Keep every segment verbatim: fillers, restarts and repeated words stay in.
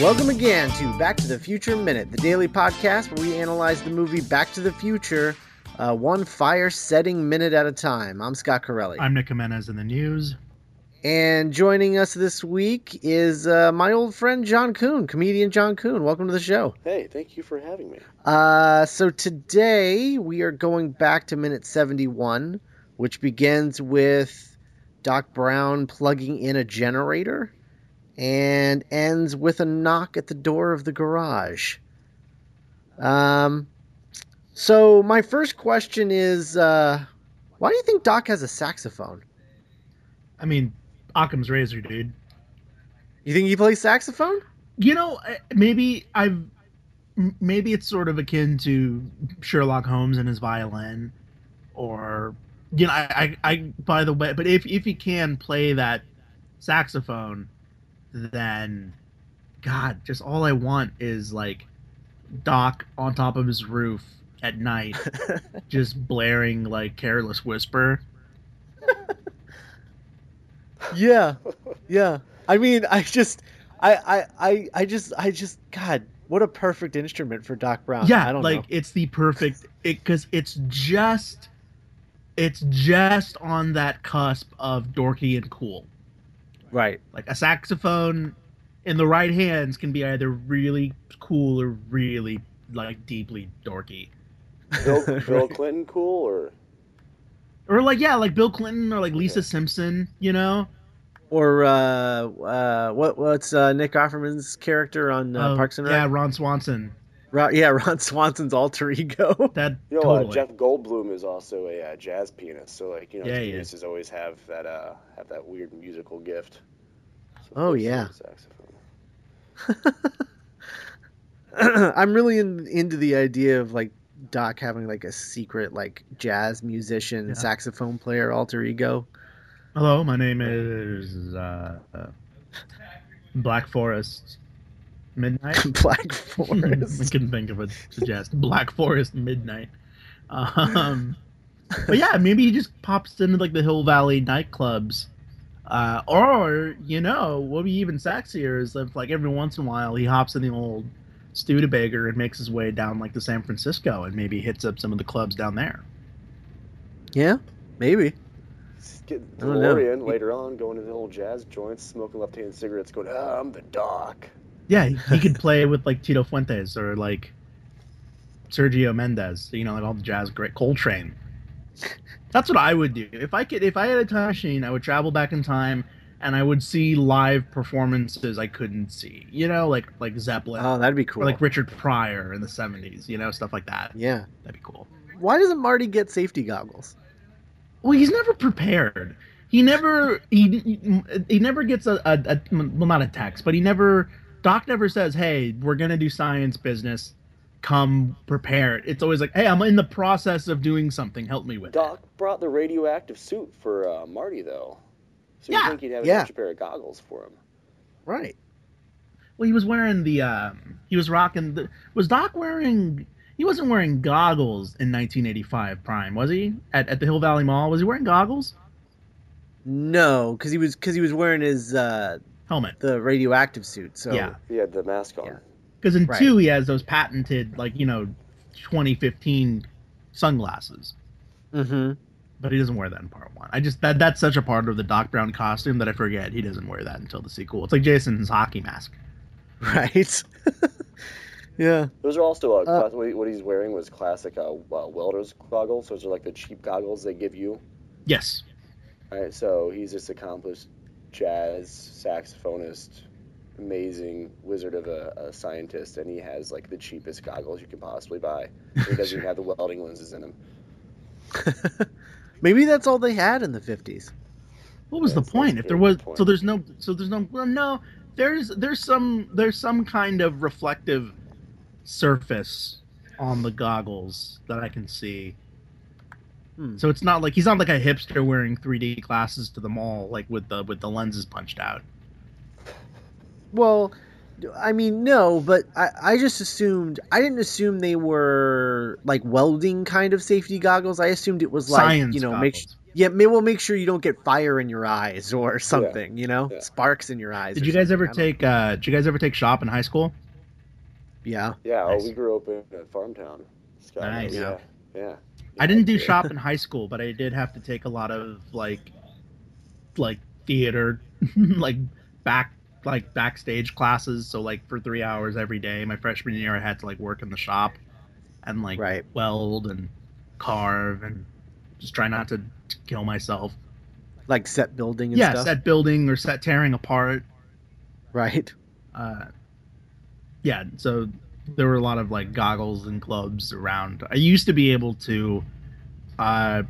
Welcome again to Back to the Future Minute, the daily podcast where we analyze the movie Back to the Future, uh, one fire-setting minute at a time. I'm Scott Carelli. I'm Nick Jimenez in the news. And joining us this week is uh, my old friend John Kuhn, comedian John Kuhn. Welcome to the show. Hey, thank you for having me. Uh, so today we are going back to minute seventy-one, which begins with Doc Brown plugging in a generator and ends with a knock at the door of the garage. Um, so my first question is, uh, why do you think Doc has a saxophone? I mean, Occam's razor, dude. You think he plays saxophone? You know, maybe I've, maybe it's sort of akin to Sherlock Holmes and his violin, or, you know, I, I, I by the way, but if, if he can play that saxophone, then, God, just all I want is, like, Doc on top of his roof at night, just blaring, like, Careless Whisper. Yeah, yeah. I mean, I just, I, I, I, I just, I just, God, what a perfect instrument for Doc Brown. Yeah, I don't like, know. It's the perfect, because it, it's just, it's just on that cusp of dorky and cool. Right. Like a saxophone in the right hands can be either really cool or really, like, deeply dorky. Bill, Bill Clinton cool, or? Or, like, yeah, like Bill Clinton or, like, Lisa yeah. Simpson, you know? Or, uh, uh, what what's uh, Nick Offerman's character on uh, uh, Parks and Rec? Yeah, Ron Swanson. Ron, yeah, Ron Swanson's alter ego. That, you know, totally. uh, Jeff Goldblum is also a uh, jazz pianist, so, like, you know, yeah, yeah. pieces always have that uh, have that weird musical gift. So oh yeah. Saxophone. I'm really in, into the idea of, like, Doc having, like, a secret, like, jazz musician yeah. saxophone player alter ego. Hello, my name is uh, uh, Black Forest. Midnight? Black Forest. I couldn't think of a suggest. Black Forest Midnight. Um, but yeah, maybe he just pops into, like, the Hill Valley nightclubs. Uh, or, you know, what would be even sexier is if, like, every once in a while he hops in the old Studebaker and makes his way down, like, to San Francisco and maybe hits up some of the clubs down there. Yeah, maybe. Get DeLorean later on, going to the old jazz joints, smoking left-handed cigarettes, going, oh, I'm the Doc. Yeah, he could play with, like, Tito Puente or, like, Sergio Mendez, you know, like all the jazz great Coltrane. That's what I would do. If I could, if I had a time machine, I would travel back in time and I would see live performances I couldn't see, you know, like, like Zeppelin. Oh, that'd be cool. Or, like, Richard Pryor in the seventies, you know, stuff like that. Yeah. That'd be cool. Why doesn't Marty get safety goggles? Well, he's never prepared. He never, he, he never gets a, a, a well, not a text, but he never... Doc never says, hey, we're going to do science business. Come prepared. It's always like, hey, I'm in the process of doing something. Help me with Doc it. Doc brought the radioactive suit for uh, Marty, though. So yeah. you'd think he'd have yeah. an extra pair of goggles for him. Right. Well, he was wearing the, um, he was rocking, the, was Doc wearing, he wasn't wearing goggles in nineteen eighty-five Prime, was he? At at the Hill Valley Mall, was he wearing goggles? No, because he was, because he was wearing his, uh, helmet, the radioactive suit. So yeah, he had the mask on. Because yeah. in right. two, he has those patented, like, you know, twenty fifteen sunglasses. Mm-hmm. But he doesn't wear that in part one. I just that that's such a part of the Doc Brown costume that I forget he doesn't wear that until the sequel. It's like Jason's hockey mask, right? Yeah. Those are also uh, uh, what he's wearing was classic uh, uh, welder's goggles. Those are, like, the cheap goggles they give you. Yes. All right. So he's just accomplished jazz saxophonist, amazing wizard of a, a scientist, and he has, like, the cheapest goggles you can possibly buy. He doesn't even have the welding lenses in him. Maybe that's all they had in the fifties. What was yeah, the point? If there was point. so there's no so there's no well no there's there's some there's some kind of reflective surface on the goggles that I can see. Hmm. So it's not like he's not like a hipster wearing three D glasses to the mall, like, with the with the lenses punched out. Well, I mean, no, but I, I just assumed I didn't assume they were, like, welding kind of safety goggles. I assumed it was like, science you know, goggles. make Yeah, we'll make sure you don't get fire in your eyes or something, yeah. you know, yeah. sparks in your eyes. Did you guys something. ever take? Uh, did you guys ever take shop in high school? Yeah. Yeah. Nice. Oh, we grew up in a farm town. Scott nice. Was, yeah. yeah. Yeah. I didn't do shop in high school, but I did have to take a lot of like, like theater, like back, like backstage classes. So like for three hours every day, my freshman year, I had to like work in the shop, and like right. weld and carve and just try not to, to kill myself. Like set building and yeah, stuff? Yeah, set building or set tearing apart. Right. Uh, yeah, so there were a lot of like goggles and clubs around. I used to be able to... Uh,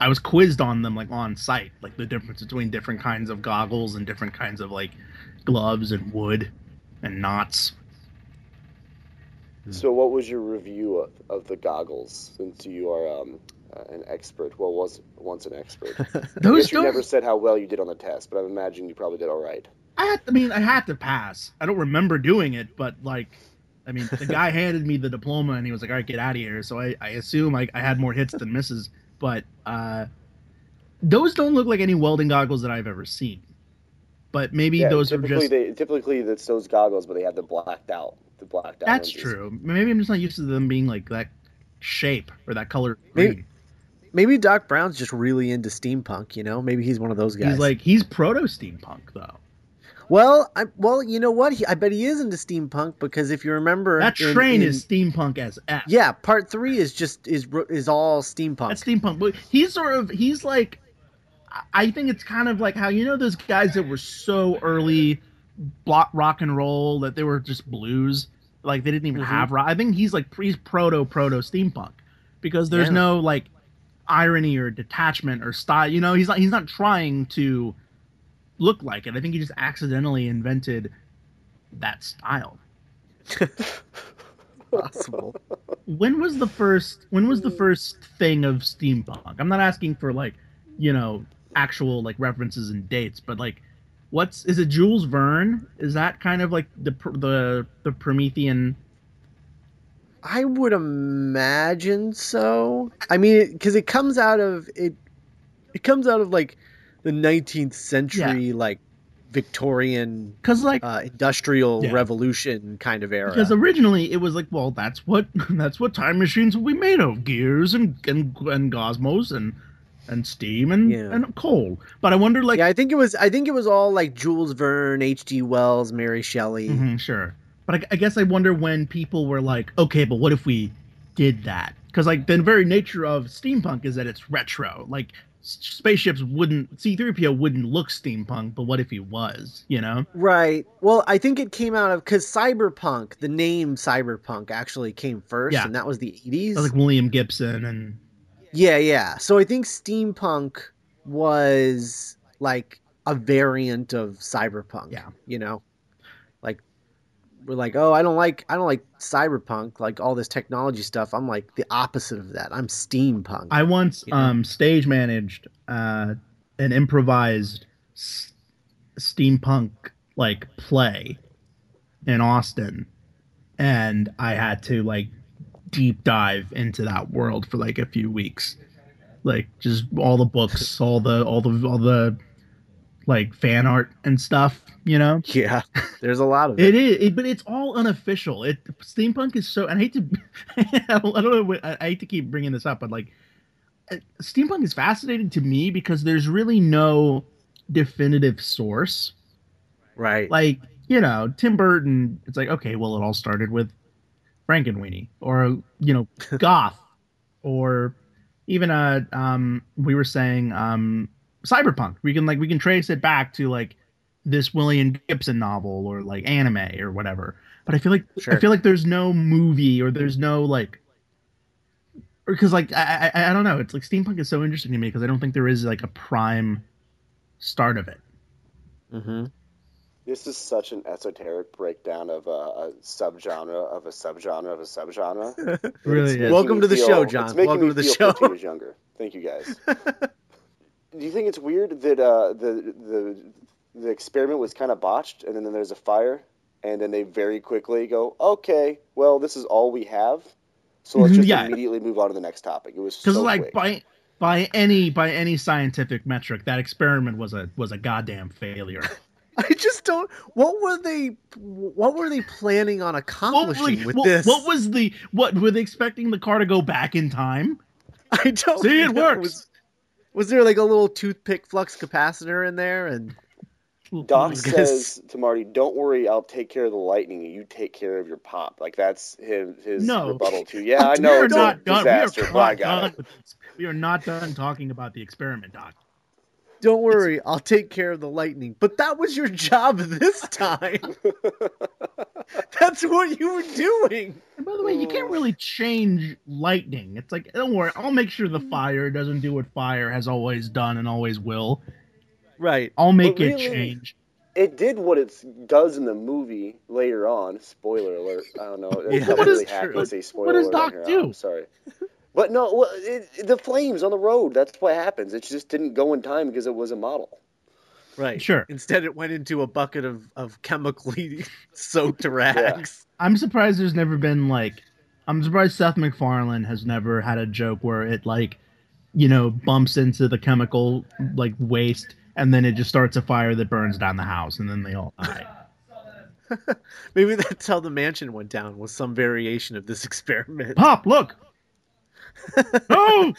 I was quizzed on them like on site, like the difference between different kinds of goggles and different kinds of like gloves and wood and knots. So what was your review of, of the goggles, since you are... Um... Uh, an expert, well, was once an expert. Those you never said how well you did on the test, but I'm imagining you probably did all right. I, had, I mean, I had to pass. I don't remember doing it, but like, I mean, the guy handed me the diploma and he was like, "All right, get out of here." So I, I assume I, I had more hits than misses, but uh, those don't look like any welding goggles that I've ever seen. But maybe yeah, those are just they, typically it's those goggles, but they have the blacked out, the blacked out. That's lenses. True. Maybe I'm just not used to them being like that shape or that color. Maybe. Maybe Doc Brown's just really into steampunk, you know? Maybe he's one of those guys. He's like, he's proto-steampunk, though. Well, I, well, you know what? He, I bet he is into steampunk, because if you remember... That train in, in, is steampunk as F. Yeah, part three is just, is is all steampunk. That's steampunk. But he's sort of, he's like, I think it's kind of like how, you know those guys that were so early block rock and roll that they were just blues? Like, they didn't even mm-hmm. have rock. I think he's like, he's proto-proto-steampunk, because there's yeah. no, like... irony or detachment or style, you know, he's not he's not trying to look like it. I think he just accidentally invented that style. Possible. When was the first when was the first thing of steampunk? I'm not asking for like, you know, actual like references and dates, but like what's is it Jules Verne? Is that kind of like the the the Promethean? I would imagine so. I mean, because it, it comes out of it, it comes out of like the nineteenth century, yeah. like Victorian, because like uh, industrial yeah. revolution kind of era. Because originally it was like, well, that's what that's what time machines will be made of: gears and and and gosmos and and steam and yeah. and coal. But I wonder, like, yeah, I think it was, I think it was all like Jules Verne, H G Wells, Mary Shelley, mm-hmm, sure. But I, I guess I wonder when people were like, okay, but what if we did that? Because like the very nature of steampunk is that it's retro. Like spaceships wouldn't, C three P O wouldn't look steampunk, but what if he was, you know? Right. Well, I think it came out of, because cyberpunk, the name cyberpunk actually came first, yeah. and that was the eighties. That was like William Gibson and... Yeah, yeah. So I think steampunk was like a variant of cyberpunk, yeah. you know? We're like, oh, I don't like, I don't like cyberpunk, like all this technology stuff. I'm like the opposite of that. I'm steampunk. I once you know? um, stage managed uh, an improvised s steampunk like play in Austin, and I had to like deep dive into that world for like a few weeks, like just all the books, all the all the all the like fan art and stuff. You know, yeah, there's a lot of it. It is, it, but it's all unofficial. It steampunk is so. And I hate to, I don't know. I hate to keep bringing this up, but like, steampunk is fascinating to me because there's really no definitive source, right? Like, you know, Tim Burton. It's like, okay, well, it all started with Frankenweenie, or you know, Goth, or even a um, we were saying um, cyberpunk. We can like we can trace it back to like. This William Gibson novel or like anime or whatever, but I feel like sure. I feel like there's no movie or there's no like, or because like I, I I don't know. It's like steampunk is so interesting to me because I don't think there is like a prime start of it. Mm-hmm. This is such an esoteric breakdown of a, a subgenre of a subgenre of a subgenre. Really, is. Welcome to the feel, show, John. Welcome to the show. fifteen years younger. Thank you guys. Do you think it's weird that uh, the the The experiment was kind of botched, and then there's a fire, and then they very quickly go, okay, well, this is all we have, so let's just yeah. immediately move on to the next topic. It was so like quick. By, by any by any scientific metric, that experiment was a was a goddamn failure. I just don't. What were they? What were they planning on accomplishing what were, with what, this? What was the? What were they expecting the car to go back in time? I don't. See, it know. works. Was, was there like a little toothpick flux capacitor in there? And Doc says to Marty, "Don't worry, I'll take care of the lightning. You take care of your pop." Like that's his his no. rebuttal to. Yeah, I know it's not a done. disaster. We are, done. we are not done talking about the experiment, Doc. Don't worry, I'll take care of the lightning. But that was your job this time. That's what you were doing. And by the way, you can't really change lightning. It's like, don't worry, I'll make sure the fire doesn't do what fire has always done and always will. Right. I'll make but it really, change. It did what it does in the movie later on. Spoiler alert. I don't know. That's yeah, what really happy to say spoiler alert. What does Doc do? I'm sorry. But no, it, it, the flames on the road, that's what happens. It just didn't go in time because it was a model. Right. Sure. Instead, it went into a bucket of, of chemically soaked rags. Yeah. I'm surprised there's never been, like... I'm surprised Seth MacFarlane has never had a joke where it, like, you know, bumps into the chemical, like, waste, and then it just starts a fire that burns down the house, and then they all die. Maybe that's how the mansion went down, was some variation of this experiment. Pop, look! No!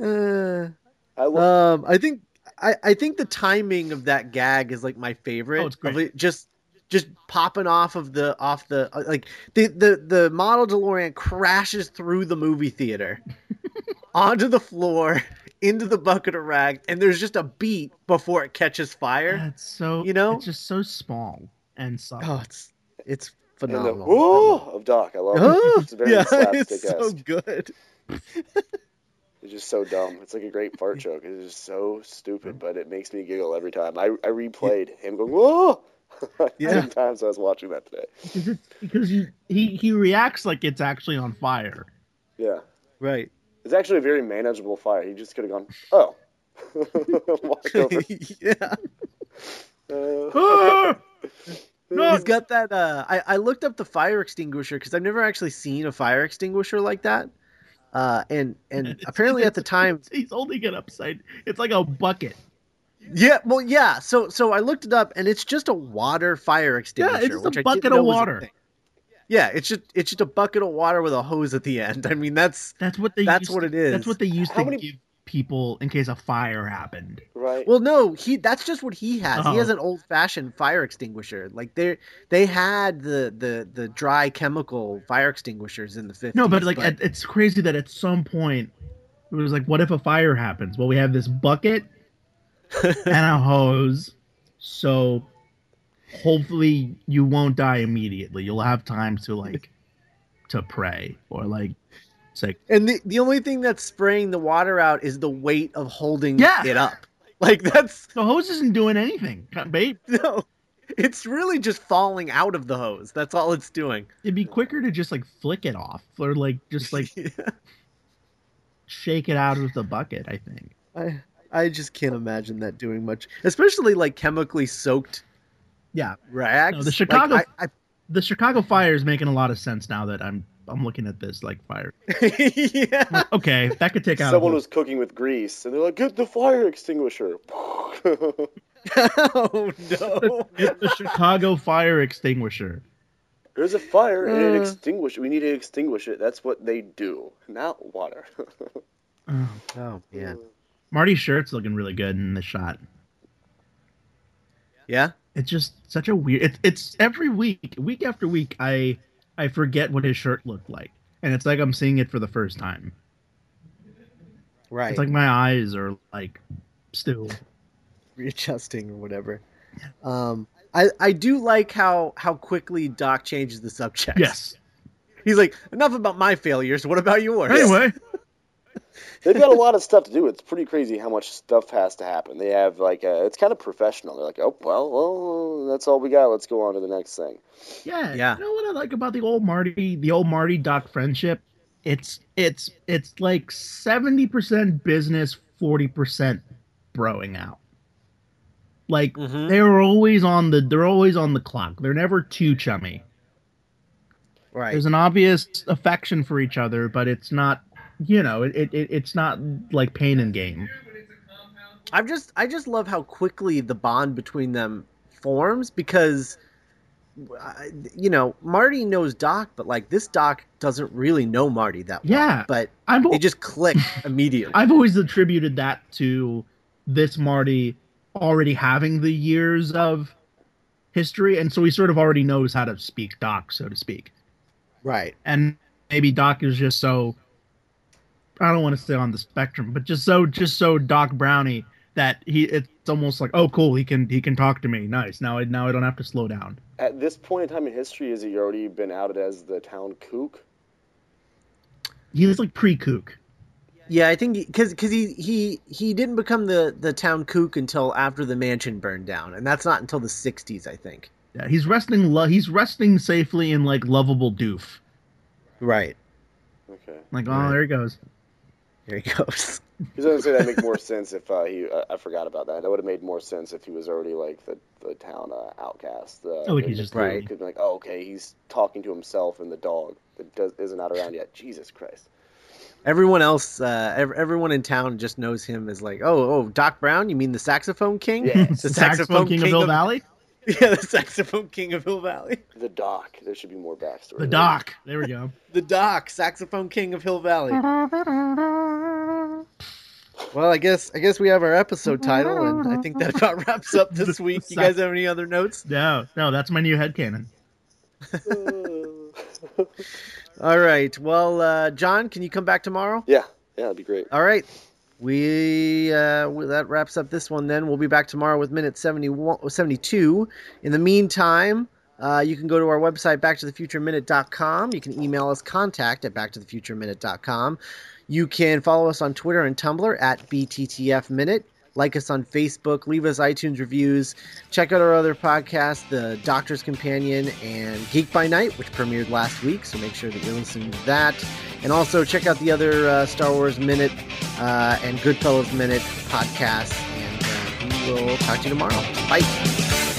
uh, I, um, I think I, I think the timing of that gag is like my favorite. Oh, it's great. It just just popping off of the off the like the the, the model DeLorean crashes through the movie theater onto the floor into the bucket of rags, and there's just a beat before it catches fire. That's so you know it's just so small and soft. Oh, it's it's. Phenomenal. The, ooh, of Doc, I love it. Oh, it's very yeah, it's so good. It's just so dumb. It's like a great fart joke. It's just so stupid, but it makes me giggle every time. I, I replayed yeah. him going, whoa! Yeah. Ten times I was watching that today. Because, it, because he, he, he reacts like it's actually on fire. Yeah. Right. It's actually a very manageable fire. He just could have gone, oh. Walked over. Yeah. Uh, No. He's got that. Uh, I, I looked up the fire extinguisher because I've never actually seen a fire extinguisher like that. Uh, and and it's, apparently it's, at the time, he's holding it upside. It's like a bucket. Yeah. Well, yeah. So so I looked it up, and it's just a water fire extinguisher. Yeah, it's just which a bucket of water. Yeah, it's just it's just a bucket of water with a hose at the end. I mean, that's that's what they that's what to, it is. That's what they used How to many... give people in case a fire happened. Right. Well, no, he that's just what he has. Oh. He has an old fashioned fire extinguisher. Like they they had the, the the dry chemical fire extinguishers in the fifties. No, but like but... At, it's crazy that at some point it was like, what if a fire happens? Well, we have this bucket and a hose. So hopefully you won't die immediately. You'll have time to like to pray or like Sick. And the, the only thing that's spraying the water out is the weight of holding yeah. it up. Like that's the hose isn't doing anything, babe. No, it's really just falling out of the hose. That's all it's doing. It'd be quicker to just like flick it off or like just like yeah. shake it out of the bucket. I think I I just can't imagine that doing much, especially like chemically soaked. Yeah, rags. No, the Chicago like, I, I, the Chicago fire is making a lot of sense now that I'm. I'm looking at this like fire. Yeah. Like, okay, that could take out. Someone was cooking with grease, and they're like, "Get the fire extinguisher." Oh no! Get the Chicago fire extinguisher. There's a fire, uh, and it extinguishes. We need to extinguish it. That's what they do, not water. Oh, oh man, Marty's shirt's looking really good in the shot. Yeah, it's just such a weird. It, it's every week, week after week, I. I forget what his shirt looked like. And it's like I'm seeing it for the first time. Right. It's like my eyes are like still readjusting or whatever. Um, I, I do like how, how quickly Doc changes the subject. Yes. He's like, enough about my failures. What about yours? Anyway. They've got a lot of stuff to do. It's pretty crazy how much stuff has to happen. They have like a, it's kind of professional. They're like, oh, well, well, that's all we got. Let's go on to the next thing. Yeah. Yeah. You know what I like about the old Marty, the old Marty Doc friendship? It's it's it's like seventy percent business, forty percent broing out. Like mm-hmm. they're always on the they're always on the clock. They're never too chummy. Right. There's an obvious affection for each other, but it's not you know, it, it it's not like pain and game. I've just I just love how quickly the bond between them forms, because you know, Marty knows Doc, but like this Doc doesn't really know Marty that well. Yeah, but I've, it just clicked immediately. I've always attributed that to this Marty already having the years of history, and so he sort of already knows how to speak Doc, so to speak. Right, and maybe Doc is just so, I don't want to say on the spectrum, but just so just so Doc Brownie that he it's almost like, oh cool, he can he can talk to me, nice, now I now I don't have to slow down. At this point in time in history, has he already been outed as the town kook? He was like pre-kook. Yeah, I think because because he, he he didn't become the the town kook until after the mansion burned down, and that's not until the sixties, I think. Yeah, he's resting. Lo- he's resting safely in like lovable doof. Right. Okay. Like, oh, right. There he goes. There he goes. He's going to say that make more sense if uh, he. Uh, I forgot about that. That would have made more sense if he was already like the the town uh, outcast. Uh, oh, like he's just right. Could be like, oh, okay, he's talking to himself and the dog that does isn't out around yet. Jesus Christ. Everyone else, uh, ev- everyone in town just knows him as like, oh, oh, Doc Brown. You mean the saxophone king? Yeah, the saxophone, saxophone king, king of Hill of- Valley. Yeah, the saxophone king of Hill Valley. The Doc. There should be more backstory. The Doc. There we go. The Doc, saxophone king of Hill Valley. Well, I guess I guess we have our episode title, and I think that about wraps up this week. You guys have any other notes? No, no, that's my new headcanon. All right. Well, uh, John, can you come back tomorrow? Yeah, yeah, that'd be great. All right. We, uh, we that wraps up this one then. We'll be back tomorrow with minute seventy-one, seventy-two. In the meantime, uh, you can go to our website, back to the future minute dot com. You can email us, contact at back to the future minute dot com. You can follow us on Twitter and Tumblr at B T T F Minute. Like us on Facebook. Leave us iTunes reviews. Check out our other podcasts, The Doctor's Companion and Geek by Night, which premiered last week, so make sure that you're listening to that. And also check out the other uh, Star Wars Minute uh, and Goodfellas Minute podcasts. And uh, we will talk to you tomorrow. Bye.